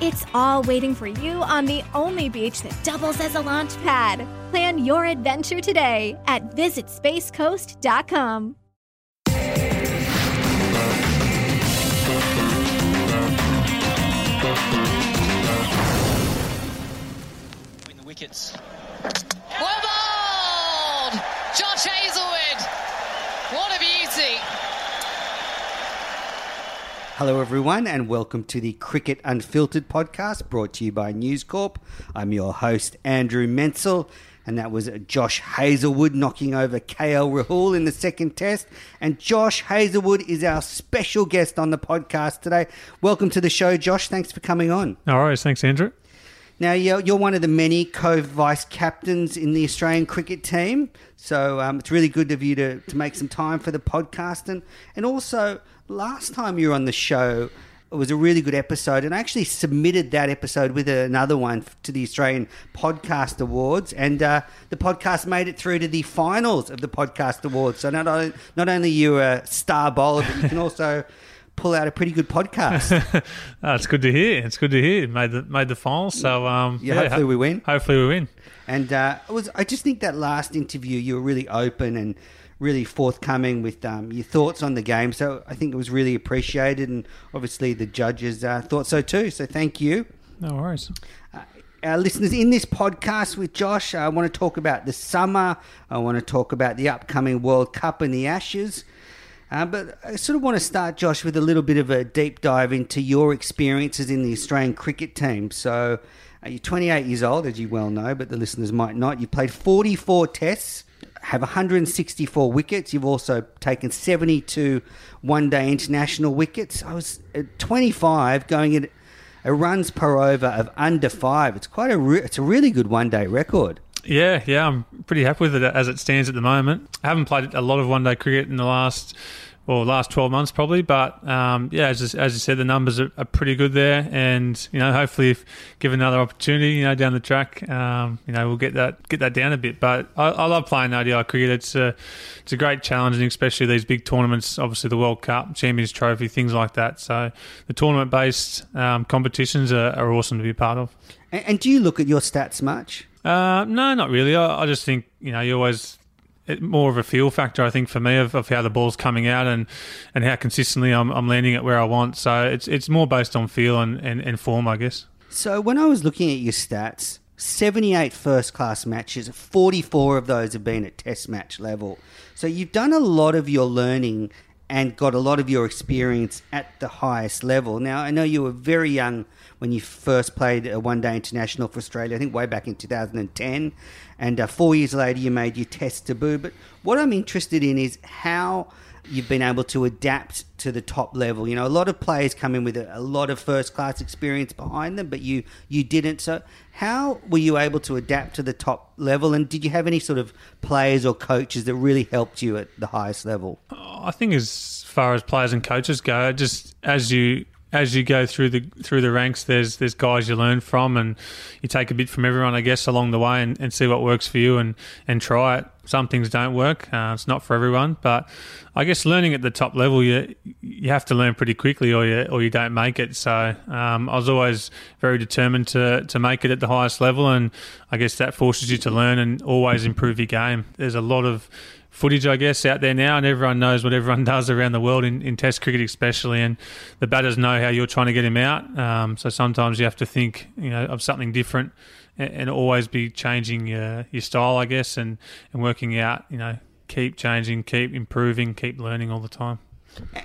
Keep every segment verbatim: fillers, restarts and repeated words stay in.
It's all waiting for you on the only beach that doubles as a launch pad. Plan your adventure today at visit space coast dot com. Win the wickets. Well bowled! Josh Hazlewood! What a beauty! Hello everyone and welcome to the Cricket Unfiltered podcast brought to you by News Corp. I'm your host Andrew Menczel, and that was Josh Hazlewood knocking over K L Rahul in the second test. And Josh Hazlewood is our special guest on the podcast today. Welcome to the show, Josh. Thanks for coming on. No worries. Thanks, Andrew. Now, you're one of the many co-vice captains in the Australian cricket team, so um, it's really good of you to, to make some time for the podcast. And, and also, last time you were on the show, it was a really good episode, and I actually submitted that episode with another one to the Australian Podcast Awards, and uh, the podcast made it through to the finals of the Podcast Awards. So not only, not only you're a star bowler, but you can also pull out a pretty good podcast. oh, it's good to hear. It's good to hear. Made the made the finals. So um, yeah, yeah, hopefully ho- we win. Hopefully we win. And uh, it was. I just think that last interview, you were really open and really forthcoming with um, your thoughts on the game. So I think it was really appreciated, and obviously the judges uh, thought so too. So thank you. No worries. Uh, Our listeners, in this podcast with Josh, I want to talk about the summer. I want to talk about the upcoming World Cup and the Ashes. Uh, but I sort of want to start, Josh, with a little bit of a deep dive into your experiences in the Australian cricket team. So uh, you're twenty-eight years old, as you well know, but the listeners might not. You played forty-four tests, have one hundred sixty-four wickets. You've also taken seventy-two one-day international wickets. I was at twenty-five going at a runs per over of under five. It's quite a re- it's a really good one-day record. Yeah, yeah, I'm pretty happy with it as it stands at the moment. I haven't played a lot of one-day cricket in the last, well, last twelve months probably, but um, yeah, as as you said, the numbers are, are pretty good there, and you know, hopefully, if given another opportunity, you know, down the track, um, you know, we'll get that get that down a bit. But I, I love playing O D I cricket. It's a it's a great challenge, and especially these big tournaments, obviously the World Cup, Champions Trophy, things like that. So the tournament-based um, competitions are, are awesome to be a part of. And, and do you look at your stats much? Uh, no, not really. I, I just think, you know, you always it, more of a feel factor, I think, for me of, of how the ball's coming out and, and how consistently I'm, I'm landing it where I want. So it's it's more based on feel and, and, and form, I guess. So when I was looking at your stats, seventy-eight first-class matches, forty-four of those have been at test match level. So you've done a lot of your learning and got a lot of your experience at the highest level. Now, I know you were very young when you first played a one-day international for Australia, I think way back in two thousand ten, and uh, four years later you made your test debut. But what I'm interested in is how you've been able to adapt to the top level. You know, a lot of players come in with a, a lot of first-class experience behind them, but you, you didn't. So how were you able to adapt to the top level? And did you have any sort of players or coaches that really helped you at the highest level? I think as far as players and coaches go, just as you... As you go through the through the ranks, there's there's guys you learn from, and you take a bit from everyone, I guess, along the way, and, and see what works for you, and, and try it. Some things don't work; uh, it's not for everyone. But I guess learning at the top level, you you have to learn pretty quickly, or you or you don't make it. So um, I was always very determined to to make it at the highest level, and I guess that forces you to learn and always improve your game. There's a lot of footage, I guess, out there now, and everyone knows what everyone does around the world in, in Test cricket especially, and the batters know how you're trying to get him out. Um, so sometimes you have to think, you know, of something different and, and always be changing your, your style, I guess, and, and working out, you know, keep changing, keep improving, keep learning all the time.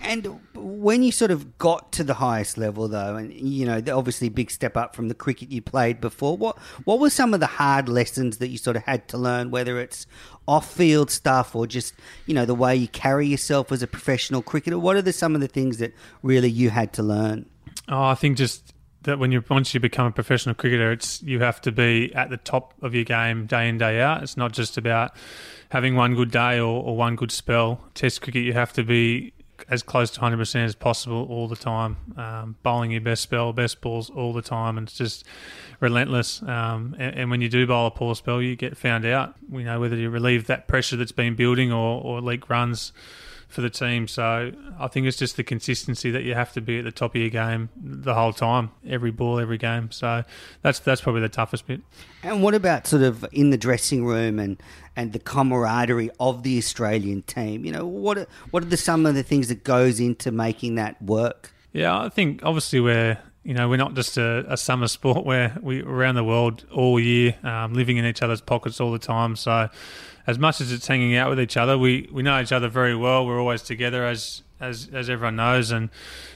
And when you sort of got to the highest level, though, and, you know, obviously a big step up from the cricket you played before, what what were some of the hard lessons that you sort of had to learn, whether it's off-field stuff or just, you know, the way you carry yourself as a professional cricketer? What are the, some of the things that really you had to learn? Oh, I think just that when you once you become a professional cricketer, it's you have to be at the top of your game day in, day out. It's not just about having one good day or, or one good spell. Test cricket, you have to be as close to one hundred percent as possible all the time, um, bowling your best spell, best balls all the time, and it's just relentless. Um, and, and when you do bowl a poor spell, you get found out, you know, whether you relieve that pressure that's been building or, or leak runs for the team. So I think it's just the consistency that you have to be at the top of your game the whole time, every ball, every game. So that's that's probably the toughest bit. And what about sort of in the dressing room and, and the camaraderie of the Australian team? You know, what are, what are the, some of the things that goes into making that work? Yeah, I think obviously we're, you know, we're not just a, a summer sport where we're around the world all year, um, living in each other's pockets all the time. So as much as it's hanging out with each other, we, we know each other very well. We're always together, as as as everyone knows, and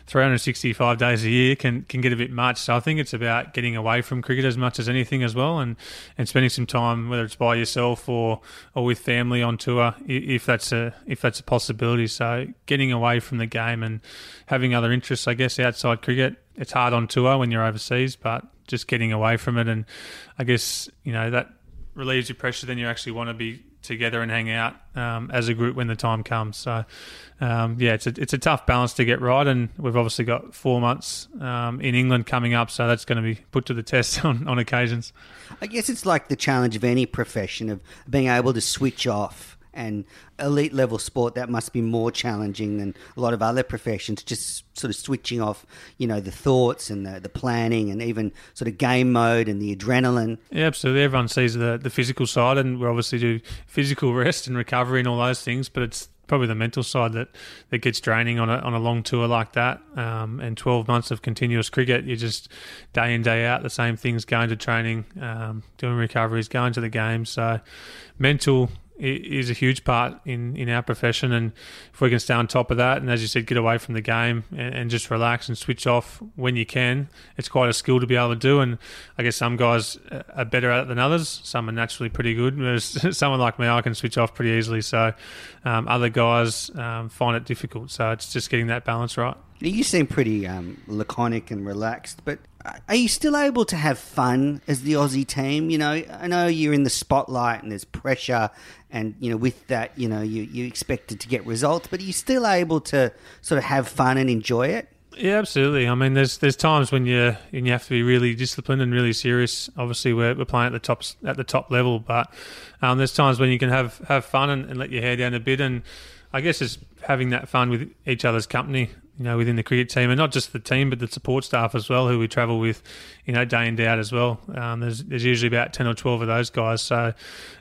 three hundred sixty-five days a year can, can get a bit much. So I think it's about getting away from cricket as much as anything as well, and, and spending some time, whether it's by yourself or, or with family on tour, if that's a if that's a possibility. So getting away from the game and having other interests, I guess, outside cricket. It's hard on tour when you're overseas, but just getting away from it, and I guess, you know, that relieves your pressure. Then you actually want to be together and hang out um, as a group when the time comes. So, um, yeah, it's a, it's a tough balance to get right, and we've obviously got four months um, in England coming up, so that's going to be put to the test on, on occasions. I guess it's like the challenge of any profession of being able to switch off, and elite level sport, that must be more challenging than a lot of other professions, just sort of switching off, you know, the thoughts and the, the planning and even sort of game mode and the adrenaline. Yeah, absolutely. Everyone sees the, the physical side, and we obviously do physical rest and recovery and all those things, but it's probably the mental side that, that gets draining on a on a long tour like that. Um, and twelve months of continuous cricket, you're just day in, day out, the same things, going to training, um, doing recoveries, going to the game. So mental is a huge part in, in our profession, and if we can stay on top of that and, as you said, get away from the game and, and just relax and switch off when you can, it's quite a skill to be able to do. And I guess some guys are better at it than others. Some are naturally pretty good. Whereas someone like me, I can switch off pretty easily, so um, other guys um, find it difficult. So it's just getting that balance right. You seem pretty um, laconic and relaxed, but are you still able to have fun as the Aussie team? You know, I know you're in the spotlight and there's pressure, and, you know, with that, you know, you, you expected to get results, but are you still able to sort of have fun and enjoy it? Yeah, absolutely. I mean, there's there's times when you and you have to be really disciplined and really serious. Obviously, we're we're playing at the top at the top level, but um, there's times when you can have have fun and, and let your hair down a bit, and I guess it's having that fun with each other's company, you know, within the cricket team, and not just the team but the support staff as well, who we travel with, you know, day in, day out as well. Um, there's, there's usually about ten or twelve of those guys, so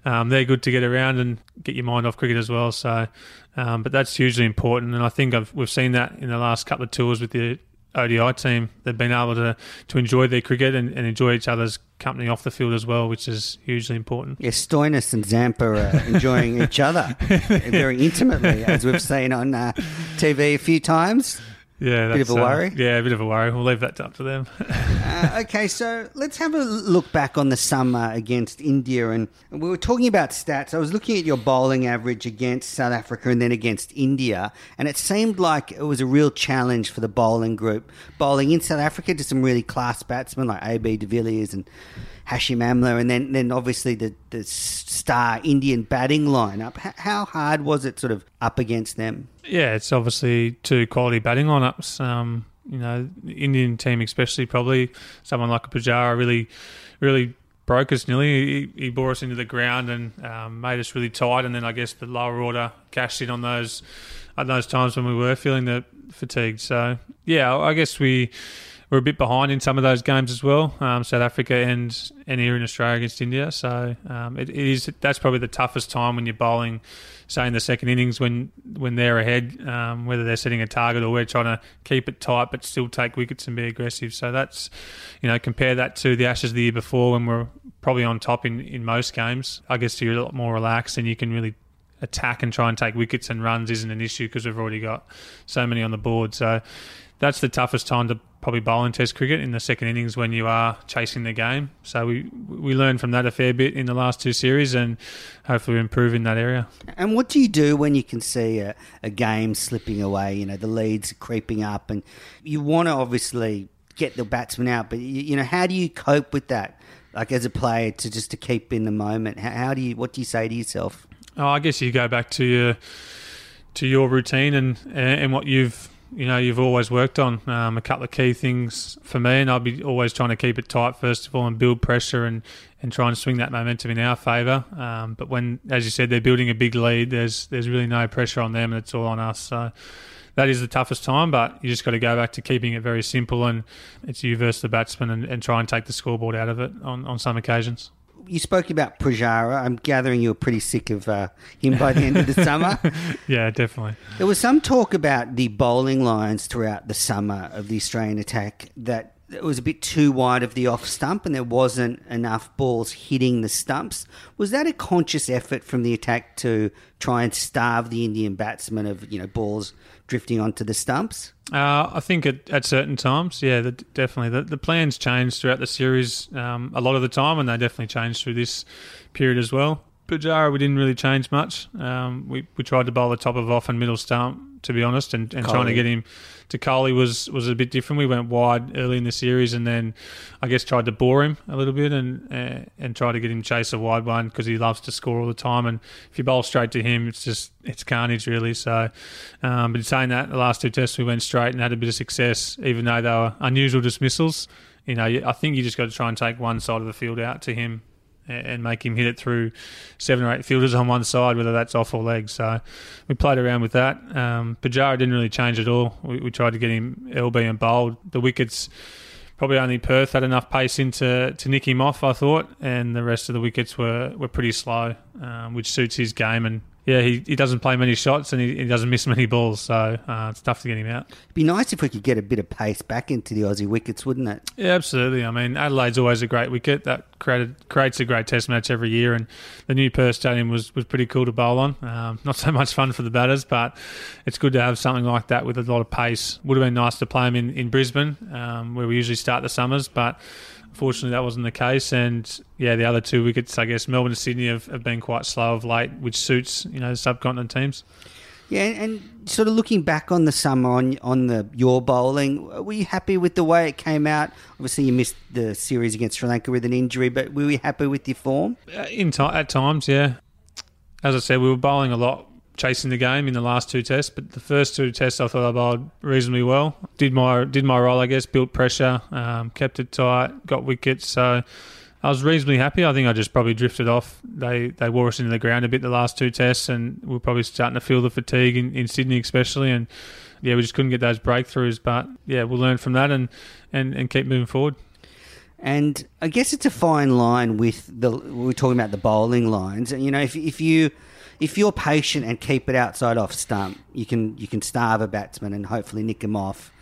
um, they're good to get around and get your mind off cricket as well. So, um, but that's hugely important, and I think I've, we've seen that in the last couple of tours with the O D I team. They've been able to, to enjoy their cricket and, and enjoy each other's company off the field as well, which is hugely important. Yes, yeah, Stoinis and Zampa are enjoying each other very intimately, as we've seen on uh, T V a few times. Yeah, that's, bit of a worry. Uh, yeah, a bit of a worry. We'll leave that up to them. uh, okay, so let's have a look back on the summer against India, and we were talking about stats. I was looking at your bowling average against South Africa and then against India, and it seemed like it was a real challenge for the bowling group. Bowling in South Africa to some really class batsmen like A B de Villiers and Ashim Amla, and then, then obviously the, the star Indian batting lineup. H- how hard was it sort of up against them? Yeah, it's obviously two quality batting lineups. Um, you know, the Indian team especially, probably someone like a Pujara really, really broke us nearly. He, he bore us into the ground and um, made us really tight. And then I guess the lower order cashed in on those at those times when we were feeling the fatigue. So yeah, I guess we. We're a bit behind in some of those games as well, um, South Africa and, and here in Australia against India. So um, it, it is that's probably the toughest time when you're bowling, say in the second innings when when they're ahead, um, whether they're setting a target or we're trying to keep it tight but still take wickets and be aggressive. So that's, you know, compare that to the Ashes the year before when we're probably on top in, in most games. I guess you're a lot more relaxed and you can really attack and try and take wickets and runs isn't an issue because we've already got so many on the board. So that's the toughest time to probably bowl in Test cricket, in the second innings when you are chasing the game. So we we learned from that a fair bit in the last two series, and hopefully improve in that area. And what do you do when you can see a, a game slipping away, you know, the lead's creeping up, and you want to obviously get the batsman out. But, you, you know, how do you cope with that, like as a player, to just to keep in the moment? How, how do you, what do you say to yourself? Oh, I guess you go back to your to your routine and and what you've, you know, you've always worked on. Um, a couple of key things for me, and I'll be always trying to keep it tight first of all and build pressure and, and try and swing that momentum in our favour. Um, but when, as you said, they're building a big lead, there's there's really no pressure on them and it's all on us. So that is the toughest time, but you just got to go back to keeping it very simple, and it's you versus the batsman, and, and try and take the scoreboard out of it on, on some occasions. You spoke about Pujara. I'm gathering you were pretty sick of uh, him by the end of the summer. Yeah, definitely. There was some talk about the bowling lines throughout the summer of the Australian attack, that it was a bit too wide of the off stump and there wasn't enough balls hitting the stumps. Was that a conscious effort from the attack to try and starve the Indian batsmen of, you know, balls drifting onto the stumps? Uh, I think at, at certain times, yeah, the, definitely. The, the plans changed throughout the series um, a lot of the time, and they definitely changed through this period as well. Pujara, we didn't really change much. Um, we, we tried to bowl the top of off and middle stump, to be honest, and, and trying to get him to Kohli was, was a bit different. We went wide early in the series and then I guess tried to bore him a little bit and uh, and try to get him chase a wide one, because he loves to score all the time, and if you bowl straight to him, it's just it's carnage really. So, um, but in saying that, the last two tests we went straight and had a bit of success, even though they were unusual dismissals. You know, I think you just got to try and take one side of the field out to him and make him hit it through seven or eight fielders on one side, whether that's off or leg. So we played around with that. Um, Pujara didn't really change at all. We, we tried to get him L B and bowled. The wickets, probably only Perth had enough pace in to, to nick him off, I thought, and the rest of the wickets were, were pretty slow, um, which suits his game. And yeah, he, he doesn't play many shots and he, he doesn't miss many balls, so uh, it's tough to get him out. It'd be nice if we could get a bit of pace back into the Aussie wickets, wouldn't it? Yeah, absolutely. I mean, Adelaide's always a great wicket. That created, creates a great test match every year, and the new Perth Stadium was, was pretty cool to bowl on. Um, not so much fun for the batters, but it's good to have something like that with a lot of pace. Would have been nice to play him in, in Brisbane, um, where we usually start the summers, but fortunately, that wasn't the case, and yeah, the other two wickets, I guess, Melbourne and Sydney have, have been quite slow of late, which suits, you know, the subcontinent teams. Yeah, and sort of looking back on the summer, on on the your bowling, were you happy with the way it came out? Obviously, you missed the series against Sri Lanka with an injury, but were you happy with your form? In t- at times, yeah. As I said, we were bowling a lot, chasing the game in the last two tests, but the first two tests I thought I bowled reasonably well. Did my did my role, I guess, built pressure, um, kept it tight, got wickets. So I was reasonably happy. I think I just probably drifted off. They they wore us into the ground a bit the last two tests, and we we're probably starting to feel the fatigue in, in Sydney especially. And yeah, we just couldn't get those breakthroughs. But yeah, we'll learn from that and, and, and keep moving forward. And I guess it's a fine line with the we we're talking about the bowling lines. And you know, if if you If you're patient and keep it outside off stump, you can you can starve a batsman and hopefully nick him off.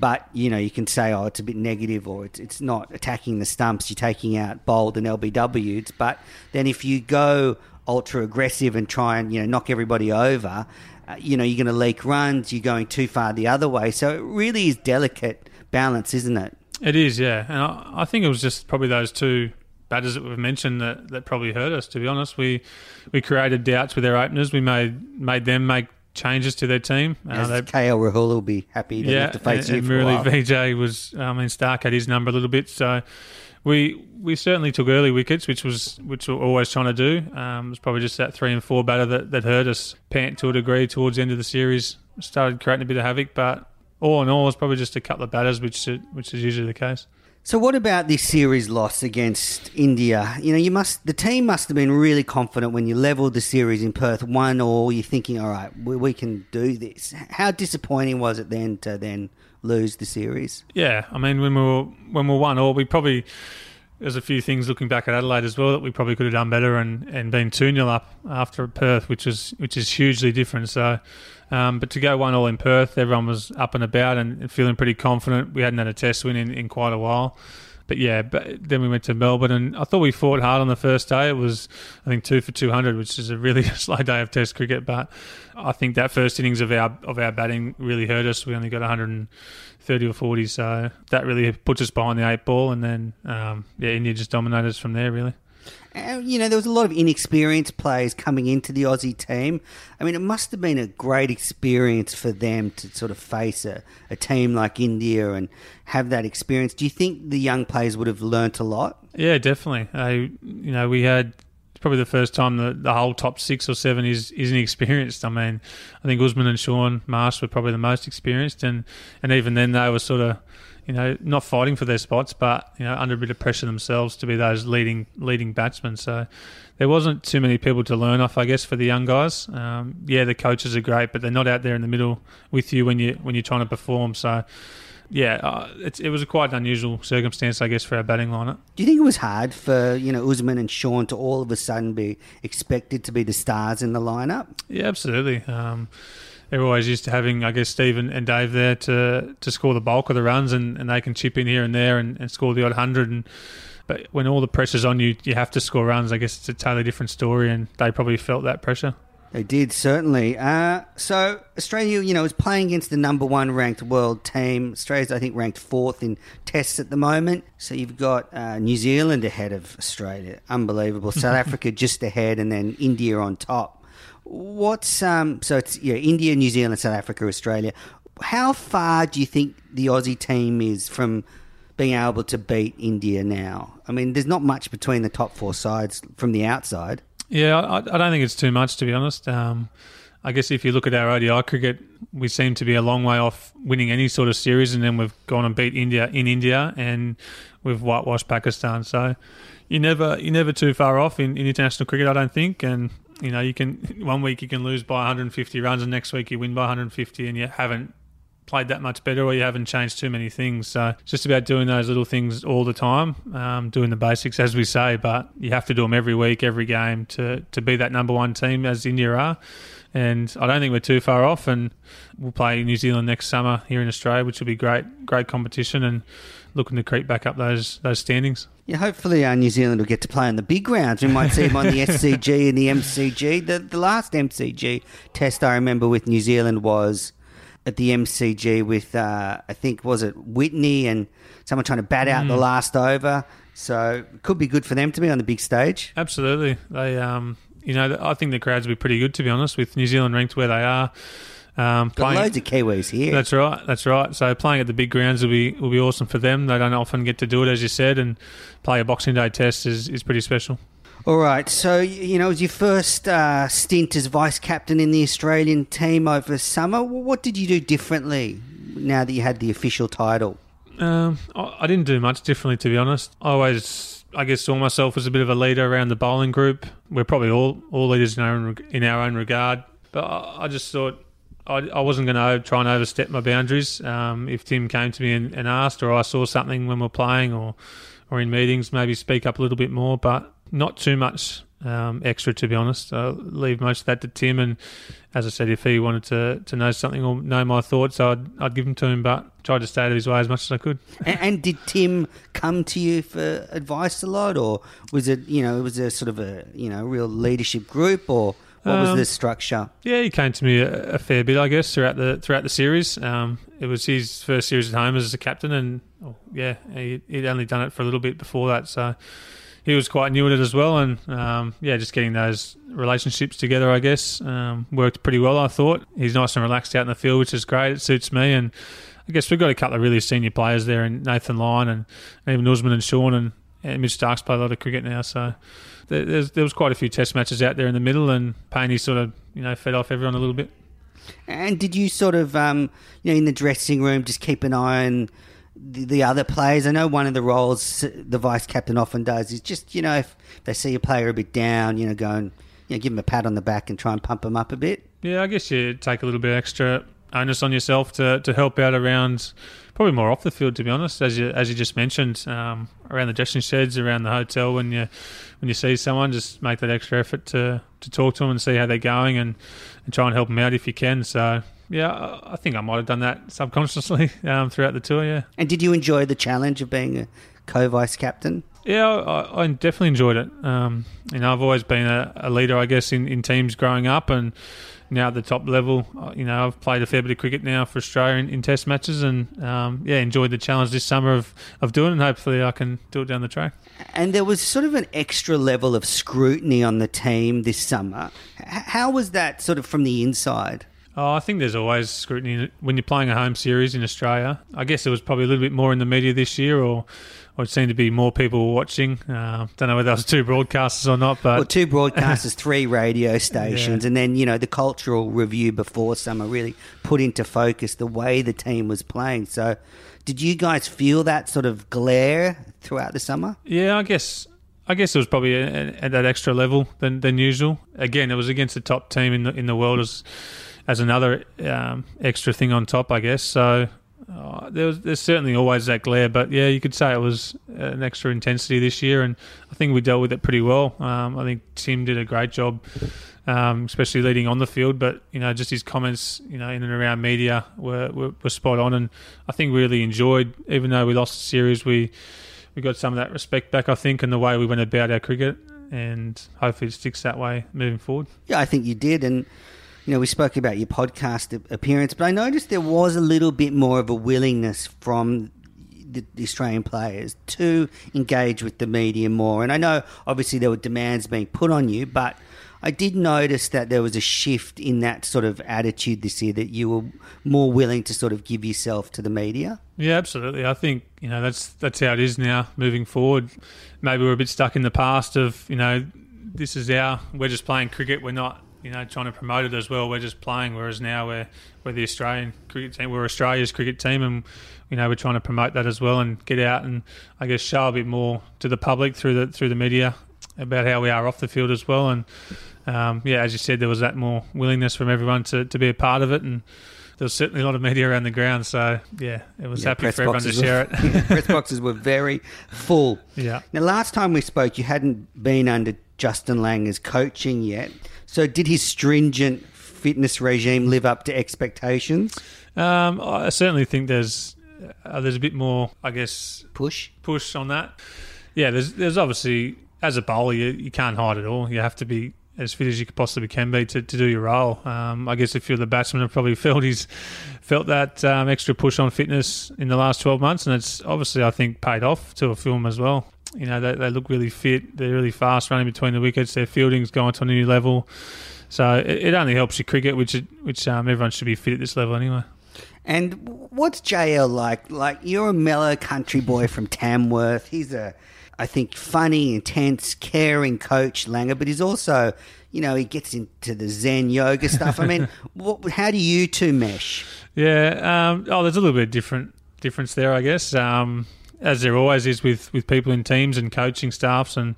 But, you know, you can say, oh, it's a bit negative, or it's, it's not attacking the stumps, you're taking out bowled and L B Ws. But then if you go ultra aggressive and try and, you know, knock everybody over, uh, you know, you're going to leak runs, you're going too far the other way. So it really is delicate balance, isn't it? It is, yeah. And I, I think it was just probably those two batters that we've mentioned that, that probably hurt us, to be honest. We we created doubts with their openers. We made made them make changes to their team. Uh, they, K L Rahul will be happy to, yeah, have to face and, you for and really a while. V J was, I mean, Stark had his number a little bit. So we we certainly took early wickets, which was which we we're always trying to do. Um, it was probably just that three and four batter that, that hurt us. Pant to a degree towards the end of the series started creating a bit of havoc, but all in all, it was probably just a couple of batters, which which is usually the case. So what about this series loss against India? You know, you must the team must have been really confident when you levelled the series in Perth one all. You're thinking, all right, we, we can do this. How disappointing was it then to then lose the series? Yeah, I mean, when we were when we were one all, we probably there's a few things looking back at Adelaide as well that we probably could have done better and, and been two nil up after Perth, which is which is hugely different. So, um, but to go one all in Perth, everyone was up and about and feeling pretty confident. We hadn't had a test win in, in quite a while. But yeah, but then we went to Melbourne, and I thought we fought hard on the first day. It was, I think, two for two hundred, which is a really slow day of Test cricket. But I think that first innings of our of our batting really hurt us. We only got one hundred and thirty or forty, so that really puts us behind the eight ball. And then um, yeah, India just dominated us from there, really. And, you know, there was a lot of inexperienced players coming into the Aussie team. I mean, it must have been a great experience for them to sort of face a, a team like India and have that experience. Do you think the young players would have learnt a lot? Yeah, definitely. I, you know, we had probably the first time the, the whole top six or seven is, is inexperienced. I mean, I think Usman and Sean Marsh were probably the most experienced, and, and even then they were sort of, you know, not fighting for their spots, but, you know, under a bit of pressure themselves to be those leading leading batsmen. So there wasn't too many people to learn off, I guess, for the young guys. Um, yeah, the coaches are great, but they're not out there in the middle with you when you when you're trying to perform. So yeah, uh, it's, it was a quite an unusual circumstance, I guess, for our batting lineup. Do you think it was hard for, you know, Usman and Sean to all of a sudden be expected to be the stars in the lineup? Yeah, absolutely. Um, They're always used to having, I guess, Steve and, and Dave there to to score the bulk of the runs, and, and they can chip in here and there and, and score the odd hundred. And but when all the pressure's on you, you have to score runs. I guess it's a totally different story, and they probably felt that pressure. They did, certainly. Uh, so Australia, you know, is playing against the number one ranked world team. Australia's, I think, ranked fourth in tests at the moment. So you've got uh, New Zealand ahead of Australia. Unbelievable. South Africa just ahead, and then India on top. What's um? So it's yeah, India, New Zealand, South Africa, Australia. How far do you think the Aussie team is from being able to beat India now? I mean, there's not much between the top four sides from the outside. Yeah, I, I don't think it's too much, to be honest. Um, I guess if you look at our O D I cricket, we seem to be a long way off winning any sort of series, and then we've gone and beat India in India, and we've whitewashed Pakistan. So you never you're never too far off in, in international cricket, I don't think, and. You know, you can one week you can lose by one hundred fifty runs, and next week you win by one hundred fifty, and you haven't played that much better, or you haven't changed too many things. So it's just about doing those little things all the time, um, doing the basics, as we say. But you have to do them every week, every game, to to be that number one team as India are. And I don't think we're too far off, and we'll play New Zealand next summer here in Australia, which will be great, great competition, and looking to creep back up those those standings. Yeah, hopefully uh, New Zealand will get to play on the big grounds. We might see them on the S C G and the M C G. The, the last M C G test I remember with New Zealand was at the M C G with, uh, I think, was it Whitney and someone trying to bat out mm. the last over. So it could be good for them to be on the big stage. Absolutely. They, um, you know, I think the crowds will be pretty good, to be honest, with New Zealand ranked where they are. Um, Got playing, loads of Kiwis here. That's right, that's right. So playing at the big grounds will be will be awesome for them. They don't often get to do it, as you said, and play a Boxing Day test is, is pretty special. All right, so, you know, it was your first uh, stint as vice-captain in the Australian team over summer. What did you do differently now that you had the official title? Um, I didn't do much differently, to be honest. I always, I guess, saw myself as a bit of a leader around the bowling group. We're probably all, all leaders in our own, in our own regard, but I, I just thought I wasn't going to try and overstep my boundaries. Um, if Tim came to me and, and asked, or I saw something when we're playing or, or in meetings, maybe speak up a little bit more, but not too much um, extra, to be honest. I'll leave most of that to Tim, and as I said, if he wanted to, to know something or know my thoughts, I'd, I'd give them to him, but tried to stay out of his way as much as I could. and, and did Tim come to you for advice a lot, or was it, you know, was there sort of a, you know, real leadership group, or... What was the structure? Um, yeah, he came to me a, a fair bit, I guess, throughout the throughout the series. Um, it was his first series at home as a captain, and oh, yeah, he, he'd only done it for a little bit before that, so he was quite new at it as well. And um, yeah, just getting those relationships together, I guess, um, worked pretty well, I thought. He's nice and relaxed out in the field, which is great. It suits me, and I guess we've got a couple of really senior players there, and Nathan Lyon and, and even Usman and Sean and. And Mitchell Stark's played a lot of cricket now, so there's, there was quite a few test matches out there in the middle, and Paine sort of, you know, fed off everyone a little bit. And did you sort of, um, you know, in the dressing room, just keep an eye on the, the other players? I know one of the roles the vice-captain often does is just, you know, if they see a player a bit down, you know, go and, you know, give them a pat on the back and try and pump them up a bit. Yeah, I guess you take a little bit extra onus on yourself to, to help out around... Probably more off the field, to be honest, as you as you just mentioned, um, around the dressing sheds, around the hotel. When you when you see someone, just make that extra effort to, to talk to them and see how they're going, and, and try and help them out if you can. So, yeah, I think I might have done that subconsciously um, throughout the tour, yeah. And did you enjoy the challenge of being a co-vice captain? Yeah, I, I definitely enjoyed it. Um, you know, I've always been a, a leader, I guess, in, in teams growing up, and now at the top level. You know, I've played a fair bit of cricket now for Australia in, in test matches, and um, yeah, enjoyed the challenge this summer of, of doing it, and hopefully I can do it down the track. And there was sort of an extra level of scrutiny on the team this summer. How was that sort of from the inside? Oh, I think there's always scrutiny when you're playing a home series in Australia. I guess there was probably a little bit more in the media this year, or, or it seemed to be more people watching. I uh, don't know whether that was two broadcasters or not. But well, two broadcasters, three radio stations, yeah. And then, you know, the cultural review before summer really put into focus the way the team was playing. So did you guys feel that sort of glare throughout the summer? Yeah, I guess... I guess it was probably at that extra level than, than usual. Again, it was against the top team in the, in the world as as another um, extra thing on top, I guess. So uh, there was, there's certainly always that glare. But, yeah, you could say it was an extra intensity this year, and I think we dealt with it pretty well. Um, I think Tim did a great job, um, especially leading on the field. But, you know, just his comments, you know, in and around media were, were, were spot on. And I think we really enjoyed, even though we lost the series, we... we got some of that respect back, I think, in the way we went about our cricket, and hopefully it sticks that way moving forward. Yeah, I think you did, and you know, we spoke about your podcast appearance, but I noticed there was a little bit more of a willingness from the Australian players to engage with the media more. And I know obviously there were demands being put on you, but I did notice that there was a shift in that sort of attitude this year, that you were more willing to sort of give yourself to the media. Yeah, absolutely. I think, you know, that's that's how it is now moving forward. Maybe we're a bit stuck in the past of, you know, this is our, we're just playing cricket, we're not, you know, trying to promote it as well, we're just playing, whereas now we're we're the Australian cricket team, we're Australia's cricket team, and, you know, we're trying to promote that as well and get out and, I guess, show a bit more to the public through the through the media about how we are off the field as well. And um, yeah, as you said, there was that more willingness from everyone to, to be a part of it, and there was certainly a lot of media around the ground, so yeah, it was yeah, happy for everyone to share were, it. Yeah, press boxes were very full. Yeah. Now, last time we spoke, you hadn't been under Justin Langer's coaching yet, so did his stringent fitness regime live up to expectations? Um, I certainly think there's uh, there's a bit more, I guess, push push on that. Yeah, there's there's obviously. As a bowler, you, you can't hide it all. You have to be as fit as you possibly can be to, to do your role. Um, I guess if you're the batsman, I've probably felt he's felt that um, extra push on fitness in the last twelve months, and it's obviously, I think, paid off to a film as well. You know, they, they look really fit. They're really fast running between the wickets. Their fielding's gone to a new level. So it, it only helps your cricket, which it, which um, everyone should be fit at this level anyway. And what's J L like? Like, you're a mellow country boy from Tamworth. He's a... I think funny, intense, caring coach Langer, but he's also, you know, he gets into the Zen yoga stuff. I mean, what, how do you two mesh? Yeah, um, oh, there's a little bit of different difference there, I guess, um, as there always is with, with people in teams and coaching staffs and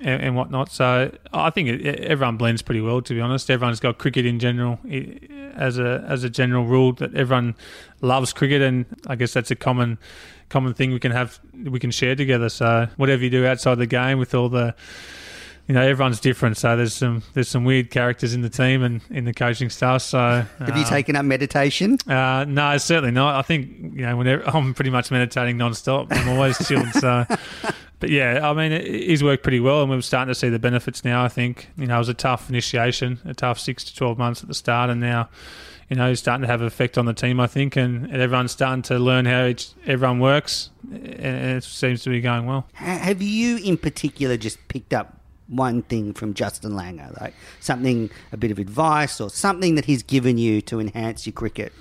and, and whatnot. So I think it, it, everyone blends pretty well, to be honest. Everyone's got cricket in general it, as a as a general rule that everyone loves cricket, and I guess that's a common. common thing we can have we can share together. So whatever you do outside the game, with all the, you know, everyone's different, so there's some there's some weird characters in the team and in the coaching staff. So uh, have you taken up meditation? Uh, no, certainly not. I think, you know, whenever I'm pretty much meditating non-stop, I'm always chilled. So but yeah, I mean, it, it's worked pretty well, and we're starting to see the benefits now. I think, you know, it was a tough initiation, a tough six to twelve months at the start, and now, you know, he's starting to have an effect on the team, I think, and everyone's starting to learn how each, everyone works, and it seems to be going well. Have you in particular just picked up one thing from Justin Langer, like something, a bit of advice or something that he's given you to enhance your cricket?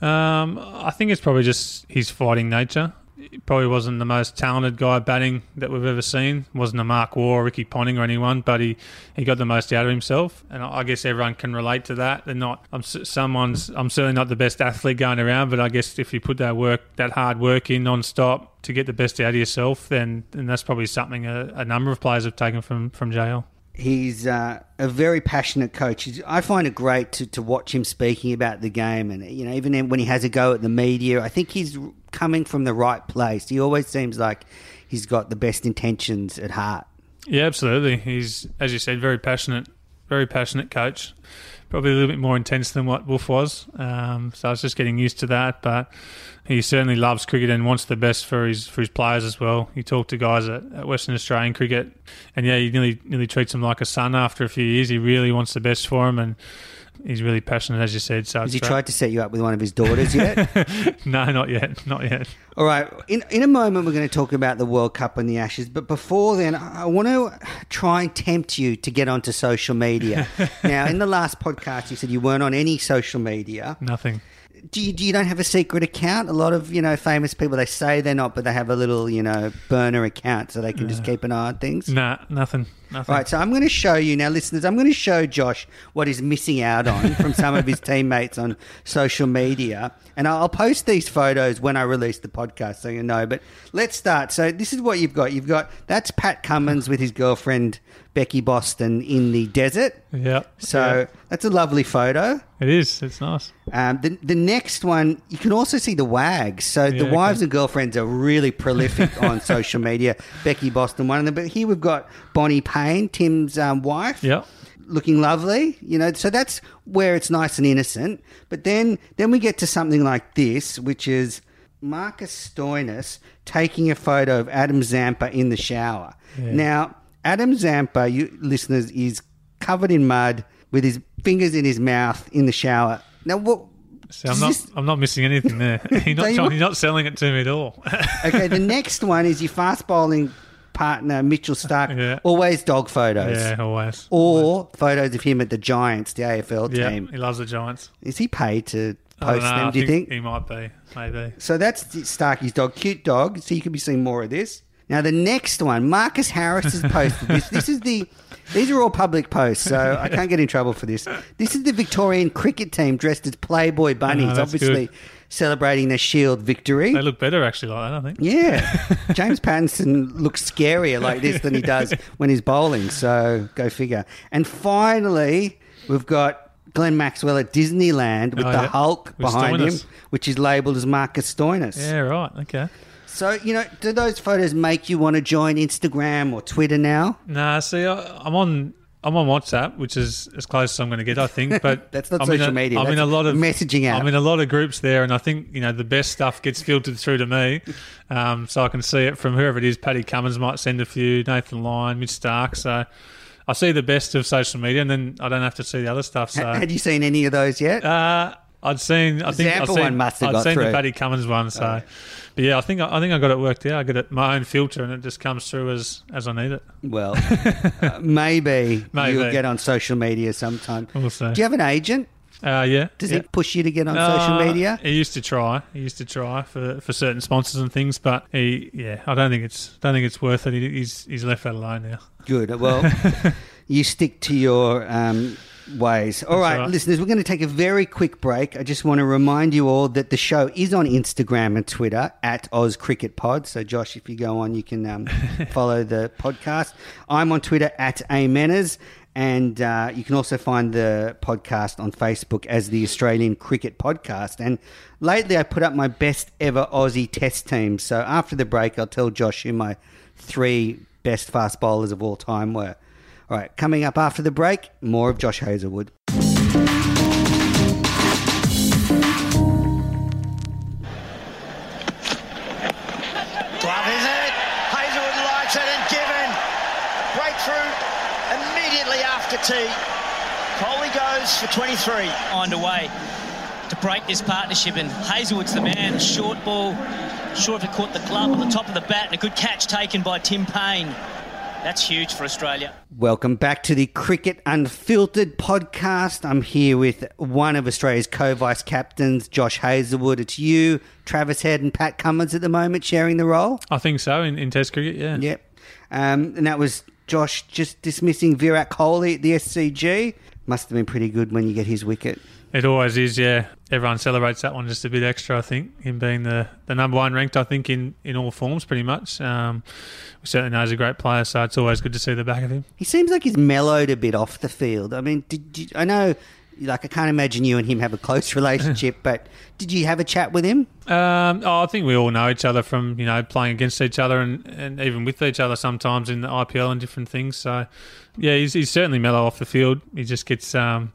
Um, I think it's probably just his fighting nature. He probably wasn't the most talented guy batting that we've ever seen. Wasn't a Mark Waugh or Ricky Ponting or anyone, but he, he got the most out of himself. And I guess everyone can relate to that. They're not. I'm someone's. I'm certainly not the best athlete going around, but I guess if you put that work, that hard work in non-stop to get the best out of yourself, then, then that's probably something a, a number of players have taken from from J L. He's uh, a very passionate coach. I find it great to, to watch him speaking about the game, and, you know, even when he has a go at the media, I think he's coming from the right place. He always seems like he's got the best intentions at heart. Yeah, absolutely. He's, as you said, very passionate, very passionate coach. Probably a little bit more intense than what Wolf was. Um, so I was just getting used to that. But he certainly loves cricket and wants the best for his for his players as well. You talk to guys at, at Western Australian Cricket, and yeah, he nearly, nearly treats them like a son after a few years. He really wants the best for them, and he's really passionate, as you said. So has he tried to set you up with one of his daughters yet? No, not yet, not yet. All right, in in a moment we're going to talk about the World Cup and the Ashes, but before then I want to try and tempt you to get onto social media. Now, in the last podcast you said you weren't on any social media. Nothing. Do you, do you don't have a secret account? A lot of, you know, famous people, they say they're not, but they have a little, you know, burner account so they can uh, just keep an eye on things? Nah, nothing, nothing. All right, so I'm going to show you now, listeners, I'm going to show Josh what he's missing out on from some of his teammates on social media. And I'll post these photos when I release the podcast so you know. But let's start. So this is what you've got. You've got, that's Pat Cummins with his girlfriend Becky Boston in the desert. Yeah. So yep. That's a lovely photo. It is. It's nice. Um, the, the next one, you can also see the wags. So yeah, the wives okay. and girlfriends are really prolific on social media. Becky Boston, one of them. But here we've got Bonnie Payne, Tim's um, wife. Yeah. Looking lovely, you know, so that's where it's nice and innocent. But then then we get to something like this, which is Marcus Stoinis taking a photo of Adam Zampa in the shower. Yeah. Now, Adam Zampa, you listeners, is covered in mud with his fingers in his mouth in the shower. Now, what... So I'm not, this... I'm not missing anything there. He's not, trying, he's not selling it to me at all. Okay, the next one is your fast bowling partner Mitchell Stark, yeah. always dog photos. Yeah, always. Or always. Photos of him at the Giants, the A F L team. Yeah, he loves the Giants. Is he paid to post them, I do think you think? He might be, maybe. So that's Starkey's dog, cute dog, so you can be seeing more of this. Now the next one, Marcus Harris has posted this. This is the, these are all public posts, so yeah. I can't get in trouble for this. This is the Victorian cricket team dressed as Playboy bunnies, no, obviously. Good. Celebrating their Shield victory. They look better actually like that, I think. Yeah. James Pattinson looks scarier like this than he does when he's bowling, so go figure. And finally, we've got Glenn Maxwell at Disneyland with oh, the yeah. Hulk with behind Stoinis. Him, which is labelled as Marcus Stoinis. Yeah, right, okay. So, you know, do those photos make you want to join Instagram or Twitter now? Nah, see, I, I'm on... I'm on WhatsApp, which is as close as I'm going to get, I think. But that's not I'm social a, media. I'm that's in a lot of messaging apps. I'm in a lot of groups there, and I think you know the best stuff gets filtered through to me, um, so I can see it from whoever it is. Paddy Cummins might send a few, Nathan Lyon, Mitch Stark. So I see the best of social media, and then I don't have to see the other stuff. So had you seen any of those yet? Uh, I'd seen. I think I've seen. Must have I'd got seen through. The Paddy Cummins one. So, oh. But yeah, I think I think I got it worked out. I got it my own filter, and it just comes through as, as I need it. Well, uh, maybe, maybe you'll get on social media sometime. We'll see. Do you have an agent? Uh, yeah. Does yeah. he push you to get on uh, social media? He used to try. He used to try for, for certain sponsors and things, but he yeah, I don't think it's don't think it's worth it. He, he's he's left that alone now. Good. Well, you stick to your. Um, ways. All right, right, listeners, we're going to take a very quick break. I just want to remind you all that the show is on Instagram and Twitter at Oz Cricket Pod. So, Josh, if you go on, you can um, follow the podcast. I'm on Twitter at Amenas, and uh, you can also find the podcast on Facebook as the Australian Cricket Podcast. And lately, I put up my best ever Aussie Test team. So, after the break, I'll tell Josh who my three best fast bowlers of all time were. All right, coming up after the break, more of Josh Hazlewood. Glove is it? Hazlewood lights it and given. Breakthrough immediately after tea. Coley goes for twenty-three. Find a way to break this partnership, and Hazlewood's the man. Short ball, short to caught the glove on the top of the bat, and a good catch taken by Tim Paine. That's huge for Australia. Welcome back to the Cricket Unfiltered podcast. I'm here with one of Australia's co-vice captains, Josh Hazlewood. It's you, Travis Head and Pat Cummins at the moment sharing the role? I think so, in, in Test cricket, yeah. Yep. Um, and that was Josh just dismissing Virat Kohli at the S C G. Must have been pretty good when you get his wicket. It always is, yeah. Everyone celebrates that one just a bit extra, I think, him being the, the number one ranked, I think, in, in all forms pretty much. Um, we certainly know he's a great player, so it's always good to see the back of him. He seems like he's mellowed a bit off the field. I mean, did you, I know, like, I can't imagine you and him have a close relationship, but did you have a chat with him? Um, oh, I think we all know each other from, you know, playing against each other and, and even with each other sometimes in the I P L and different things. So, yeah, he's, he's certainly mellow off the field. He just gets... Um,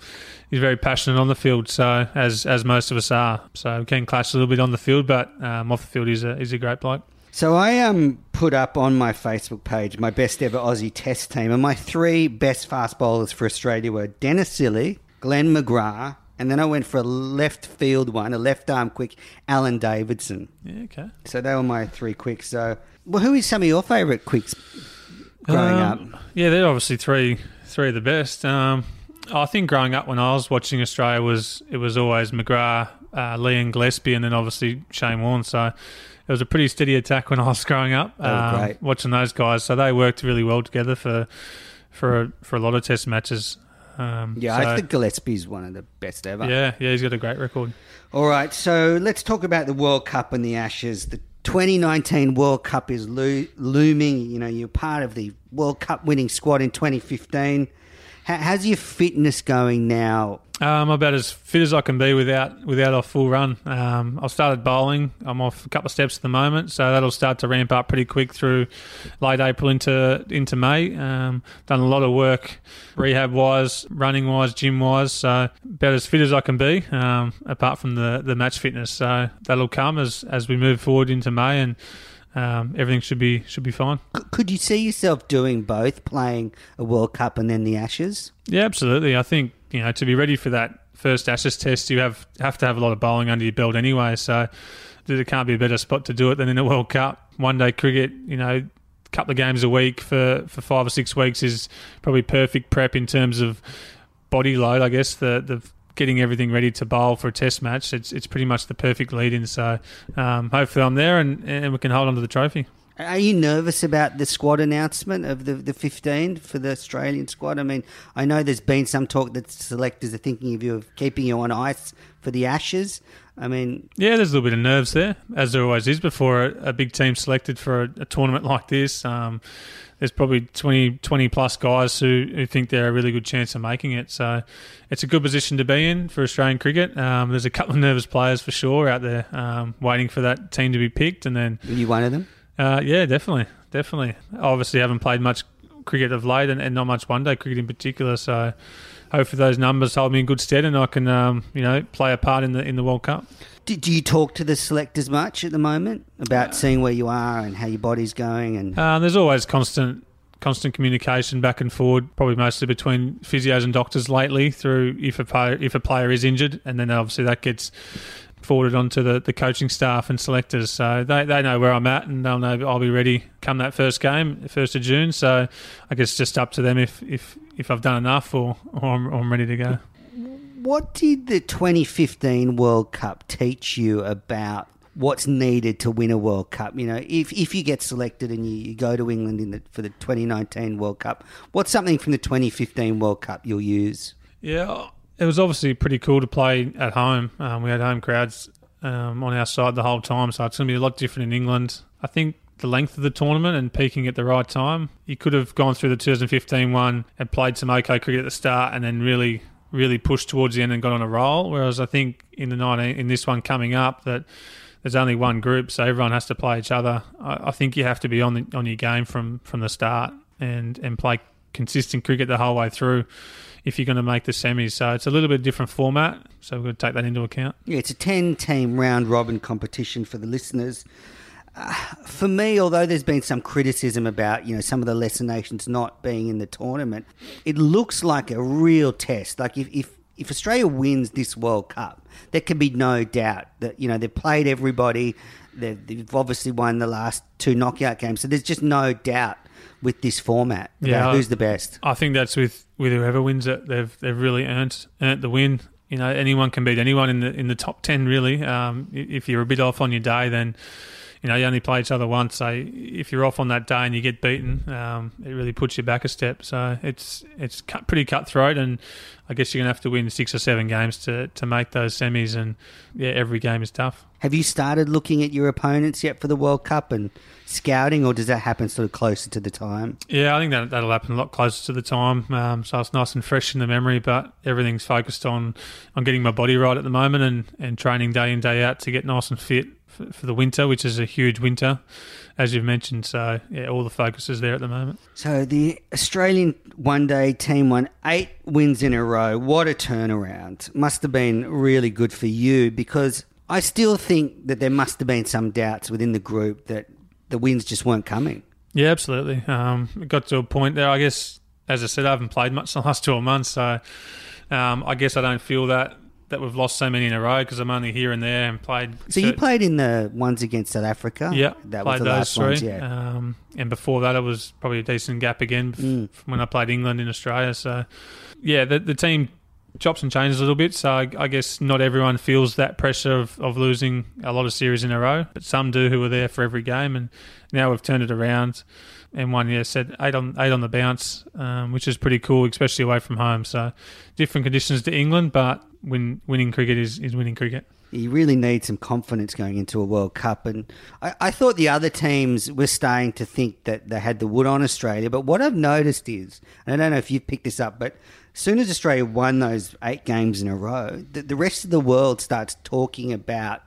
He's very passionate on the field, so as as most of us are. So we can clash a little bit on the field, but um, off the field he's a, he's a great bloke. So I um, put up on my Facebook page my best ever Aussie Test team, and my three best fast bowlers for Australia were Dennis Silly, Glenn McGrath, and then I went for a left field one, a left arm quick, Alan Davidson. Yeah, okay. So they were my three quicks. So, well, who is some of your favourite quicks growing um, up? Yeah, they're obviously three, three of the best. Um, I think growing up when I was watching Australia was it was always McGrath, uh, Leon Gillespie, and then obviously Shane Warne. So it was a pretty steady attack when I was growing up. That was um, great. Watching those guys, so they worked really well together for for a, for a lot of Test matches. Um, yeah, so, I think Gillespie's one of the best ever. Yeah, yeah, he's got a great record. All right, so let's talk about the World Cup and the Ashes. The twenty nineteen World Cup is lo- looming. You know, you're part of the World Cup winning squad in twenty fifteen. How, how's your fitness going now? I'm um, about as fit as I can be without without a full run. Um, I've started bowling. I'm off a couple of steps at the moment, so that'll start to ramp up pretty quick through late April into into May. Um, done a lot of work, rehab-wise, running-wise, gym-wise, so about as fit as I can be, um, apart from the, the match fitness. So that'll come as, as we move forward into May, and um, everything should be should be fine. Could you see yourself doing both, playing a World Cup and then the Ashes? Yeah, absolutely. I think, you know, to be ready for that first Ashes test, you have have to have a lot of bowling under your belt anyway. So there can't be a better spot to do it than in a World Cup. One day cricket, you know, a couple of games a week for, for five or six weeks is probably perfect prep in terms of body load, I guess. The the getting everything ready to bowl for a test match, it's it's pretty much the perfect lead-in. So um, hopefully I'm there and, and we can hold on to the trophy. Are you nervous about the squad announcement of the, the fifteen for the Australian squad? I mean, I know there's been some talk that selectors are thinking of you of keeping you on ice for the Ashes. I mean... Yeah, there's a little bit of nerves there, as there always is before a, a big team selected for a, a tournament like this. Um, there's probably twenty, twenty-plus guys who, who think they're a really good chance of making it. So it's a good position to be in for Australian cricket. Um, there's a couple of nervous players for sure out there um, waiting for that team to be picked. And then... Are you one of them? Uh, yeah, definitely, definitely. Obviously, haven't played much cricket of late, and, and not much one-day cricket in particular. So, hopefully, those numbers hold me in good stead, and I can, um, you know, play a part in the in the World Cup. Do, do you talk to the selectors much at the moment about uh, seeing where you are and how your body's going? And uh, there's always constant. Constant communication back and forward, probably mostly between physios and doctors lately. Through if a player, if a player is injured, and then obviously that gets forwarded onto the, the coaching staff and selectors. So they, they know where I'm at, and they'll know I'll be ready come that first game, first of June. So I guess it's just up to them if if, if I've done enough or or I'm, or I'm ready to go. What did the twenty fifteen World Cup teach you about what's needed to win a World Cup? You know, if if you get selected and you, you go to England in the, for the twenty nineteen World Cup, what's something from the twenty fifteen World Cup you'll use? Yeah, it was obviously pretty cool to play at home. Um, we had home crowds um, on our side the whole time, so it's going to be a lot different in England. I think the length of the tournament and peaking at the right time. You could have gone through the two thousand fifteen one and played some okay cricket at the start and then really... really pushed towards the end and got on a roll, whereas I think in the nineteen in this one coming up that there's only one group, so everyone has to play each other. I, I think you have to be on the, on your game from, from the start and, and play consistent cricket the whole way through if you're going to make the semis. So it's a little bit different format, so we've got to take that into account. Yeah, it's a ten-team round-robin competition for the listeners. Uh, for me, although there's been some criticism about, you know, some of the lesser nations not being in the tournament, it looks like a real test. Like if, if, if Australia wins this World Cup, there can be no doubt that, you know, they've played everybody. They've, they've obviously won the last two knockout games. So there's just no doubt with this format about yeah, who's the best. I think that's with, with whoever wins it. They've they've really earned earned the win. You know, anyone can beat anyone in the in the top ten, really. Um, if you're a bit off on your day, then... You know, you only play each other once, so if you're off on that day and you get beaten, um, it really puts you back a step. So it's it's cut, pretty cutthroat, and I guess you're going to have to win six or seven games to, to make those semis, and, yeah, every game is tough. Have you started looking at your opponents yet for the World Cup and scouting, or does that happen sort of closer to the time? Yeah, I think that, that'll happen a lot closer to the time, um, so it's nice and fresh in the memory, but everything's focused on, on getting my body right at the moment and, and training day in, day out to get nice and fit for the winter, which is a huge winter, as you've mentioned. So, yeah, all the focus is there at the moment. So the Australian one-day team won eight wins in a row. What a turnaround. Must have been really good for you, because I still think that there must have been some doubts within the group that the wins just weren't coming. Yeah, absolutely. Um, it got to a point there, I guess, as I said, I haven't played much in the last two months, so... Um, I guess I don't feel that that we've lost so many in a row because I'm only here and there and played. So certain... you played in the ones against South Africa? Yeah, that was the last ones, yeah. Um, and before that, it was probably a decent gap again mm. when I played England in Australia. So, yeah, the, the team chops and changes a little bit. So I, I guess not everyone feels that pressure of, of losing a lot of series in a row, but some do who were there for every game. And now we've turned it around and won, yeah, said eight on eight on the bounce, um, which is pretty cool, especially away from home. So different conditions to England, but... Win, winning cricket is, is winning cricket. You really need some confidence going into a World Cup. And I, I thought the other teams were starting to think that they had the wood on Australia. But what I've noticed is, and I don't know if you've picked this up, but as soon as Australia won those eight games in a row, the, the rest of the world starts talking about,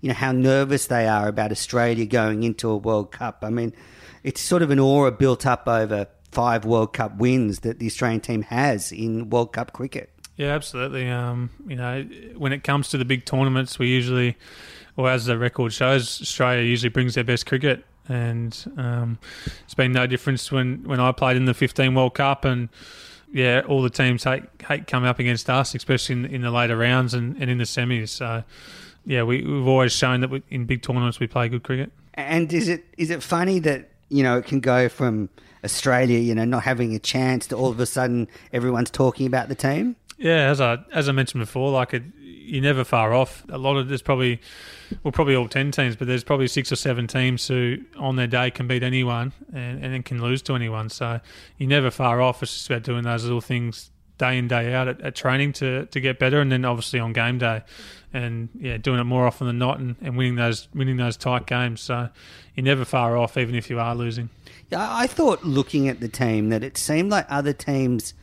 you know, how nervous they are about Australia going into a World Cup. I mean, it's sort of an aura built up over five World Cup wins that the Australian team has in World Cup cricket. Yeah, absolutely. Um, you know, when it comes to the big tournaments, we usually, or as the record shows, Australia usually brings their best cricket. And um, it's been no difference when, when I played in the fifteen World Cup. And, yeah, all the teams hate, hate coming up against us, especially in, in the later rounds and, and in the semis. So, yeah, we, we've always shown that we, in big tournaments we play good cricket. And is it is it funny that, you know, it can go from Australia, you know, not having a chance to all of a sudden everyone's talking about the team? Yeah, as I as I mentioned before, like it, you're never far off. A lot of there's probably, well, probably all ten teams, but there's probably six or seven teams who on their day can beat anyone and, and then can lose to anyone. So you're never far off. It's just about doing those little things day in, day out at, at training to, to get better, and then obviously on game day, and yeah, doing it more often than not, and, and winning those winning those tight games. So you're never far off, even if you are losing. Yeah, I thought looking at the team that it seemed like other teams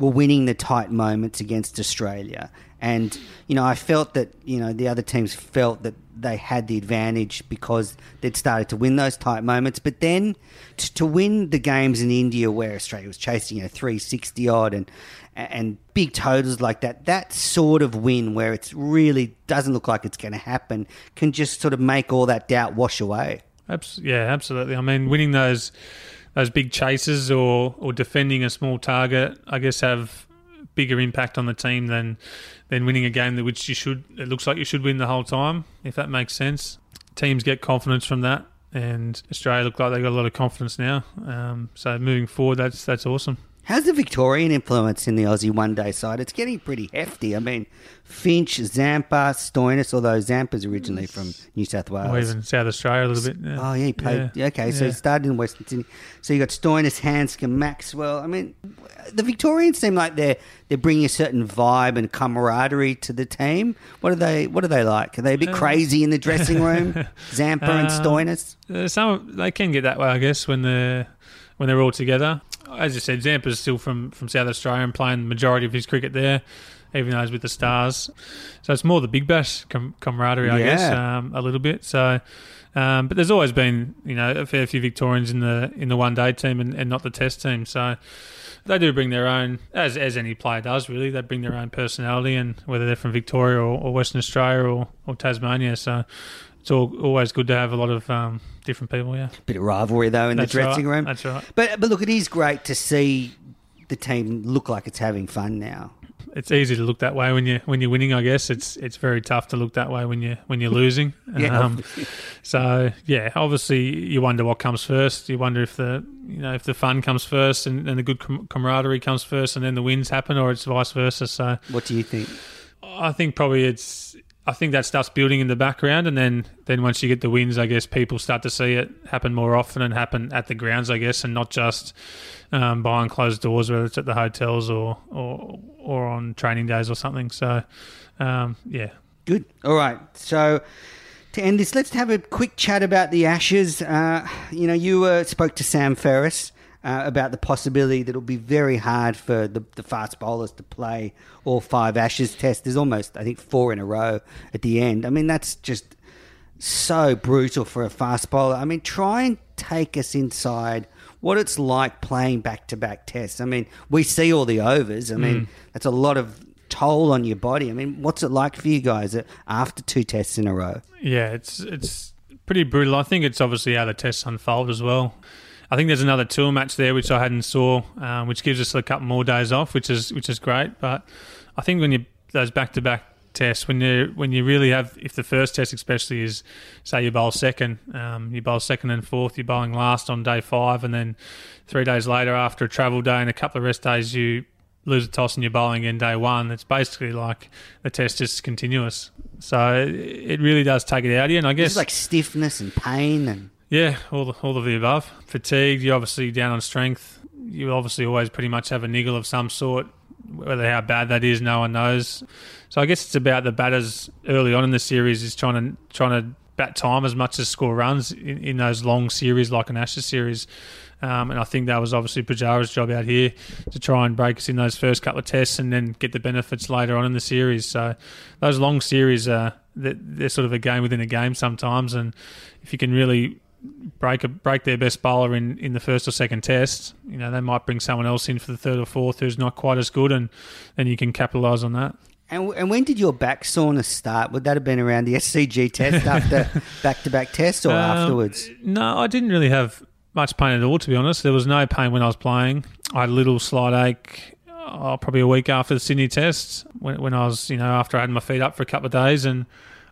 were winning the tight moments against Australia. And, you know, I felt that, you know, the other teams felt that they had the advantage because they'd started to win those tight moments. But then t- to win the games in India where Australia was chasing, you know, three sixty odd and and big totals like that, that sort of win where it really doesn't look like it's going to happen can just sort of make all that doubt wash away. Abs- yeah, absolutely. I mean, winning those... Those big chases or, or defending a small target, I guess, have bigger impact on the team than than winning a game that which you should. It looks like you should win the whole time, if that makes sense. Teams get confidence from that, and Australia look like they got a lot of confidence now. Um, so moving forward, that's that's awesome. How's the Victorian influence in the Aussie one-day side? It's getting pretty hefty. I mean, Finch, Zampa, Stoinis, although Zampa's originally from New South Wales. Or even South Australia a little bit. Yeah. Oh, yeah, he played. Yeah. Okay, so yeah. He started in Western Sydney. So you got Stoinis, Hanscom, Maxwell. I mean, the Victorians seem like they're they're bringing a certain vibe and camaraderie to the team. What are they What are they like? Are they a bit um, crazy in the dressing room, Zampa um, and Stoinis? Some They can get that way, I guess, when they're, when they're all together. As you said, Zampa's still from, from South Australia and playing the majority of his cricket there, even though he's with the Stars. So it's more the Big Bash com- camaraderie, I yeah. guess, um, a little bit. So, um, but there's always been, you know, a fair few Victorians in the in the one-day team and, and not the Test team. So they do bring their own, as as any player does, really. They bring their own personality, and whether they're from Victoria or, or Western Australia or, or Tasmania. So it's all, always good to have a lot of um, different people, yeah. Bit of rivalry, though, in That's the dressing right. room. That's right. But, but look, it is great to see the team look like it's having fun now. It's easy to look that way when you when you're winning, I guess. It's it's very tough to look that way when you when you're losing. yeah. Um, so yeah, obviously you wonder what comes first. You wonder if the you know if the fun comes first and, and the good com- camaraderie comes first, and then the wins happen, or it's vice versa. So what do you think? I think probably it's. I think that stuff's building in the background, and then, then once you get the wins, I guess people start to see it happen more often and happen at the grounds, I guess, and not just um, behind closed doors, whether it's at the hotels or or, or on training days or something. So, um, yeah. Good. All right. So to end this, let's have a quick chat about the Ashes. Uh, you know, you uh, spoke to Sam Ferris uh, about the possibility that it'll be very hard for the, the fast bowlers to play all five Ashes tests. There's almost, I think, four in a row at the end. I mean, that's just so brutal for a fast bowler. I mean, try and take us inside what it's like playing back-to-back tests. I mean, we see all the overs. I mean, mm. that's a lot of toll on your body. I mean, what's it like for you guys after two tests in a row? Yeah, it's it's pretty brutal. I think it's obviously how the tests unfold as well. I think there's another tour match there which I hadn't saw, um, which gives us a couple more days off, which is which is great. But I think when you those back-to-back tests, when you when you really have, if the first test especially is, say you bowl second, um, you bowl second and fourth, you're bowling last on day five, and then three days later after a travel day and a couple of rest days, you lose a toss and you're bowling in day one. It's basically like the test is continuous. So it, it really does take it out of you. And I guess it's like stiffness and pain and... Yeah, all, the, all of the above. Fatigue, you're obviously down on strength. You obviously always pretty much have a niggle of some sort. Whether how bad that is, no one knows. So I guess it's about the batters early on in the series is trying to trying to bat time as much as score runs in, in those long series like an Ashes series. Um, and I think that was obviously Pujara's job out here to try and break us in those first couple of tests and then get the benefits later on in the series. So those long series, are, they're, they're sort of a game within a game sometimes. And if you can really... break a, break their best bowler in, in the first or second test, you know, they might bring someone else in for the third or fourth who's not quite as good, and then you can capitalise on that. And and when did your back soreness start? Would that have been around the S C G test after back-to-back tests or um, afterwards? No, I didn't really have much pain at all, to be honest. There was no pain when I was playing. I had a little slight ache oh, probably a week after the Sydney test when, when I was, you know, after I had my feet up for a couple of days, and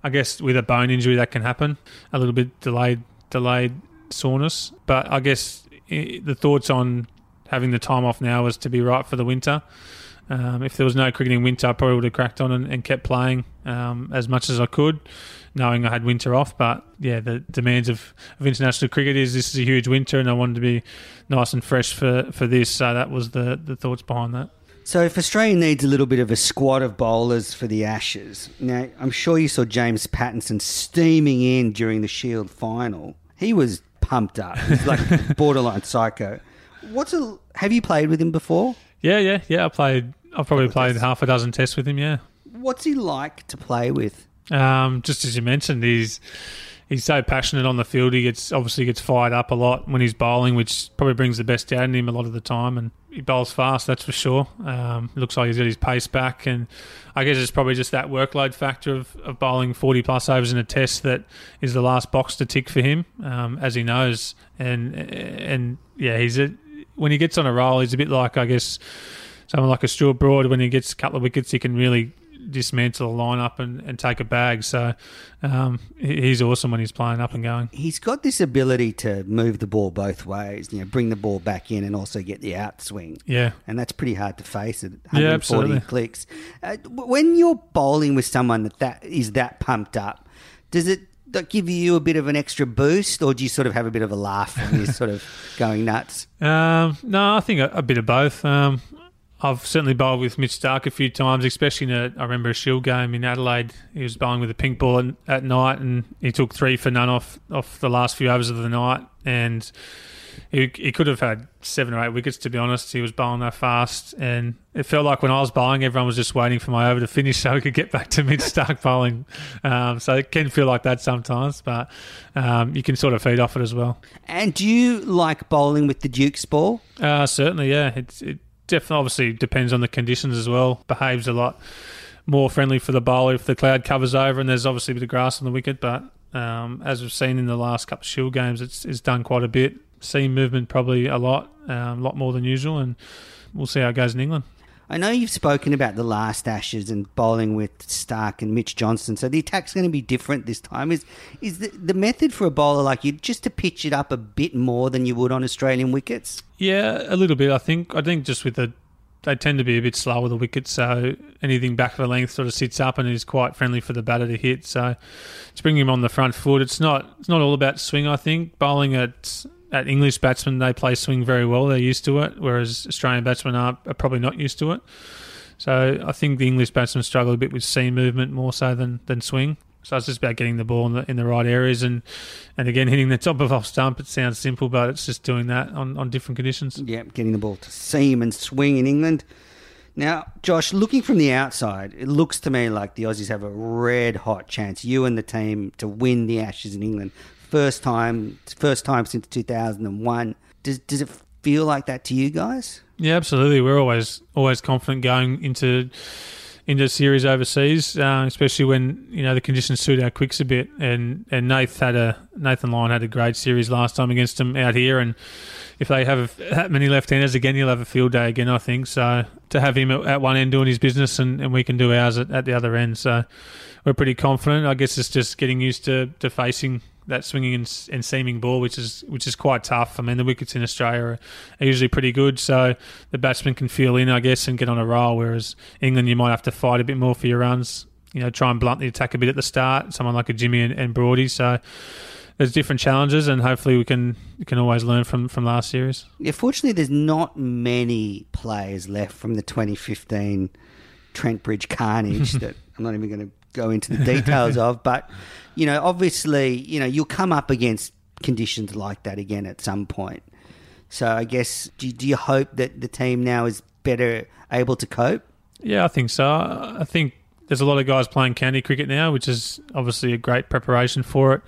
I guess with a bone injury that can happen, a little bit delayed delayed soreness. But I guess the thoughts on having the time off now was to be right for the winter. Um, if there was no cricketing winter, I probably would have cracked on and, and kept playing um, as much as I could, knowing I had winter off. But yeah, the demands of, of international cricket is this is a huge winter, and I wanted to be nice and fresh for, for this. So that was the, the thoughts behind that. So if Australia needs a little bit of a squad of bowlers for the Ashes, now I'm sure you saw James Pattinson steaming in during the Shield final. He was pumped up. He's like borderline psycho. What's a? Have you played with him before? Yeah, yeah, yeah. I played. I've probably Double played tests. half a dozen tests with him. Yeah. What's he like to play with? Um, just as you mentioned, he's he's so passionate on the field. He gets obviously gets fired up a lot when he's bowling, which probably brings the best out in him a lot of the time. And he bowls fast, that's for sure. Um, looks like he's got his pace back, and I guess it's probably just that workload factor of, of bowling forty plus overs in a test that is the last box to tick for him, um, as he knows. And and yeah, he's a, when he gets on a roll, he's a bit like, I guess, someone like a Stuart Broad. When he gets a couple of wickets, he can really dismantle a lineup and, and take a bag. So um, he's awesome when he's playing up and going. He's got this ability to move the ball both ways, you know, bring the ball back in and also get the outswing. Yeah, and that's pretty hard to face at one forty yeah, absolutely. Clicks. Uh, when you're bowling with someone that, that is that pumped up, does it that give you a bit of an extra boost, or do you sort of have a bit of a laugh when you're sort of going nuts? Um, no, I think a, a bit of both. Um, I've certainly bowled with Mitch Stark a few times, especially in a, I remember a Shield game in Adelaide. He was bowling with a pink ball at night, and he took three for none off, off the last few overs of the night. And he, he could have had seven or eight wickets, to be honest. He was bowling that fast. And it felt like when I was bowling, everyone was just waiting for my over to finish so we could get back to Mitch Stark bowling. Um, so it can feel like that sometimes, but um, you can sort of feed off it as well. And do you like bowling with the Dukes ball? Uh, certainly, yeah. It's it, Definitely, obviously, depends on the conditions as well. Behaves a lot more friendly for the bowler if the cloud covers over and there's obviously a bit of grass on the wicket. But um, as we've seen in the last couple of Shield games, it's, it's done quite a bit. Seam movement probably a lot, um, a lot more than usual, and we'll see how it goes in England. I know you've spoken about the last Ashes and bowling with Stark and Mitch Johnson, so the attack's going to be different this time. Is is the, the method for a bowler like you just to pitch it up a bit more than you would on Australian wickets? Yeah, a little bit, I think. I think just with the... They tend to be a bit slower, the wickets, so anything back of the length sort of sits up and is quite friendly for the batter to hit. So it's bringing him on the front foot. It's not It's not all about swing, I think. Bowling at... At English batsmen, they play swing very well. They're used to it, whereas Australian batsmen are, are probably not used to it. So I think the English batsmen struggle a bit with seam movement more so than, than swing. So it's just about getting the ball in the, in the right areas and, and, again, hitting the top of off stump. It sounds simple, but it's just doing that on, on different conditions. Yeah, getting the ball to seam and swing in England. Now, Josh, looking from the outside, it looks to me like the Aussies have a red-hot chance, you and the team, to win the Ashes in England. First time, first time since two thousand one. Does does it feel like that to you guys? Yeah, absolutely. We're always always confident going into into a series overseas, uh, especially when, you know, the conditions suit our quicks a bit. And and Nath had a Nathan Lyon had a great series last time against them out here, and if they have that many left-handers again, he'll have a field day again, I think. So to have him at one end doing his business, and, and we can do ours at, at the other end. So we're pretty confident. I guess it's just getting used to, to facing that swinging and, and seaming ball, which is which is quite tough. I mean, the wickets in Australia are, are usually pretty good, so the batsman can feel in, I guess, and get on a roll, whereas England, you might have to fight a bit more for your runs, you know, try and blunt the attack a bit at the start, someone like a Jimmy and, and Broady. So there's different challenges, and hopefully we can we can always learn from, from last series. Yeah, fortunately, there's not many players left from the twenty fifteen Trent Bridge carnage that I'm not even going to go into the details of. But, you know, obviously, you know, you'll come up against conditions like that again at some point. So I guess, do, do you hope that the team now is better able to cope? Yeah, I think so. I think there's a lot of guys playing county cricket now, which is obviously a great preparation for it.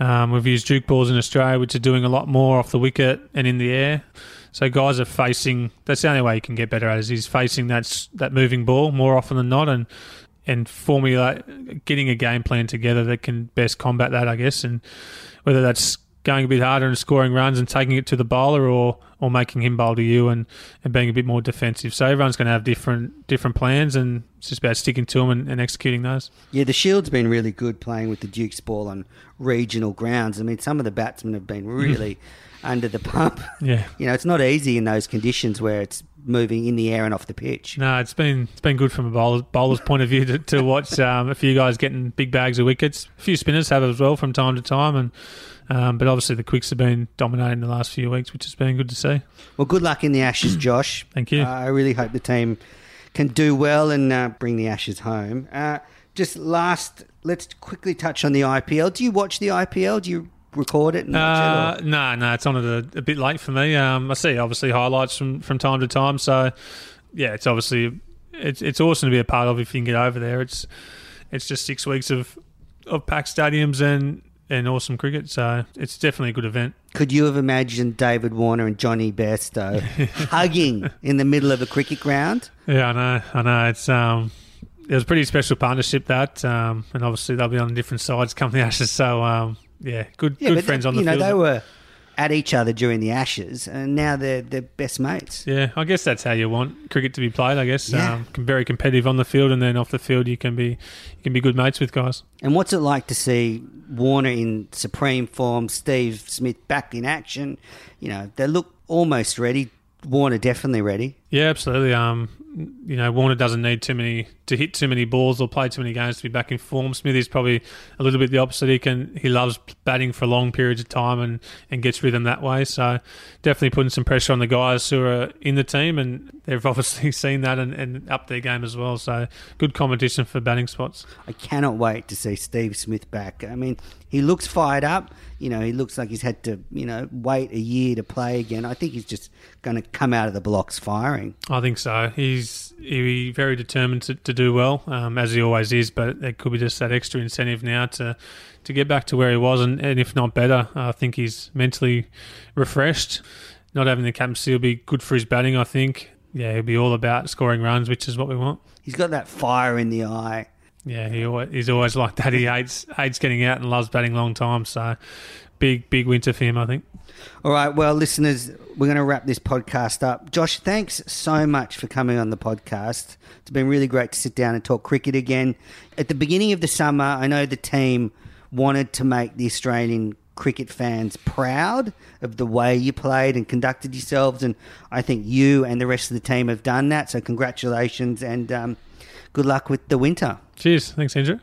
Um, we've used duke balls in Australia, which are doing a lot more off the wicket and in the air. So guys are facing, that's the only way you can get better at it, is facing that, that moving ball more often than not, and and formulate, getting a game plan together that can best combat that, I guess. And whether that's going a bit harder and scoring runs and taking it to the bowler, or, or making him bowl to you and, and being a bit more defensive. So everyone's going to have different different plans, and it's just about sticking to them and, and executing those. Yeah, the Shield's been really good playing with the Duke's ball on regional grounds. I mean, some of the batsmen have been really under the pump. Yeah, you know, it's not easy in those conditions where it's moving in the air and off the pitch. No, it's been it's been good from a bowler's, bowler's point of view to, to watch um, a few guys getting big bags of wickets. A few spinners have it as well from time to time, and um, but obviously the quicks have been dominating the last few weeks, which has been good to see. Well, good luck in the Ashes, Josh. Thank you. Uh, I really hope the team can do well and uh, bring the Ashes home. Uh, just last, let's quickly touch on the I P L. Do you watch the I P L? Do you record it? No, uh, no, nah, nah, it's on at a, a bit late for me. Um, I see obviously highlights from, from time to time. So yeah, it's obviously it's it's awesome to be a part of if you can get over there. It's it's just six weeks of of packed stadiums and and awesome cricket. So it's definitely a good event. Could you have imagined David Warner and Johnny Bairstow hugging in the middle of a cricket ground? Yeah, I know, I know. It's um. It was a pretty special partnership, that, um, and obviously they'll be on different sides come the Ashes. So, um, yeah, good yeah, good friends they, on the field. You know, they were at each other during the Ashes, and now they're they're best mates. Yeah, I guess that's how you want cricket to be played, I guess. Yeah. Um, very competitive on the field, and then off the field you can be you can be good mates with guys. And what's it like to see Warner in supreme form, Steve Smith back in action? You know, they look almost ready. Warner definitely ready. Yeah, absolutely. Um, you know, Warner doesn't need too many to hit too many balls or play too many games to be back in form. Smithy's probably a little bit the opposite. He can he loves batting for long periods of time and, and gets rhythm that way. So definitely putting some pressure on the guys who are in the team, and they've obviously seen that and, and upped their game as well. So good competition for batting spots. I cannot wait to see Steve Smith back. I mean, he looks fired up. You know, he looks like he's had to, you know, wait a year to play again. I think he's just going to come out of the blocks firing. I think so. He's he very determined to, to do well, um, as he always is, but it could be just that extra incentive now to to get back to where he was, and, and if not better. I think he's mentally refreshed. Not having the captaincy will be good for his batting, I think. Yeah, he'll be all about scoring runs, which is what we want. He's got that fire in the eye. Yeah, he always, he's always like that. He hates hates getting out and loves batting long time. So big, big winter for him, I think. All right, well, listeners, we're going to wrap this podcast up. Josh, thanks so much for coming on the podcast. It's been really great to sit down and talk cricket again. At the beginning of the summer, I know the team wanted to make the Australian cricket fans proud of the way you played and conducted yourselves, and I think you and the rest of the team have done that. So congratulations, and um, good luck with the winter. Cheers. Thanks, Andrew.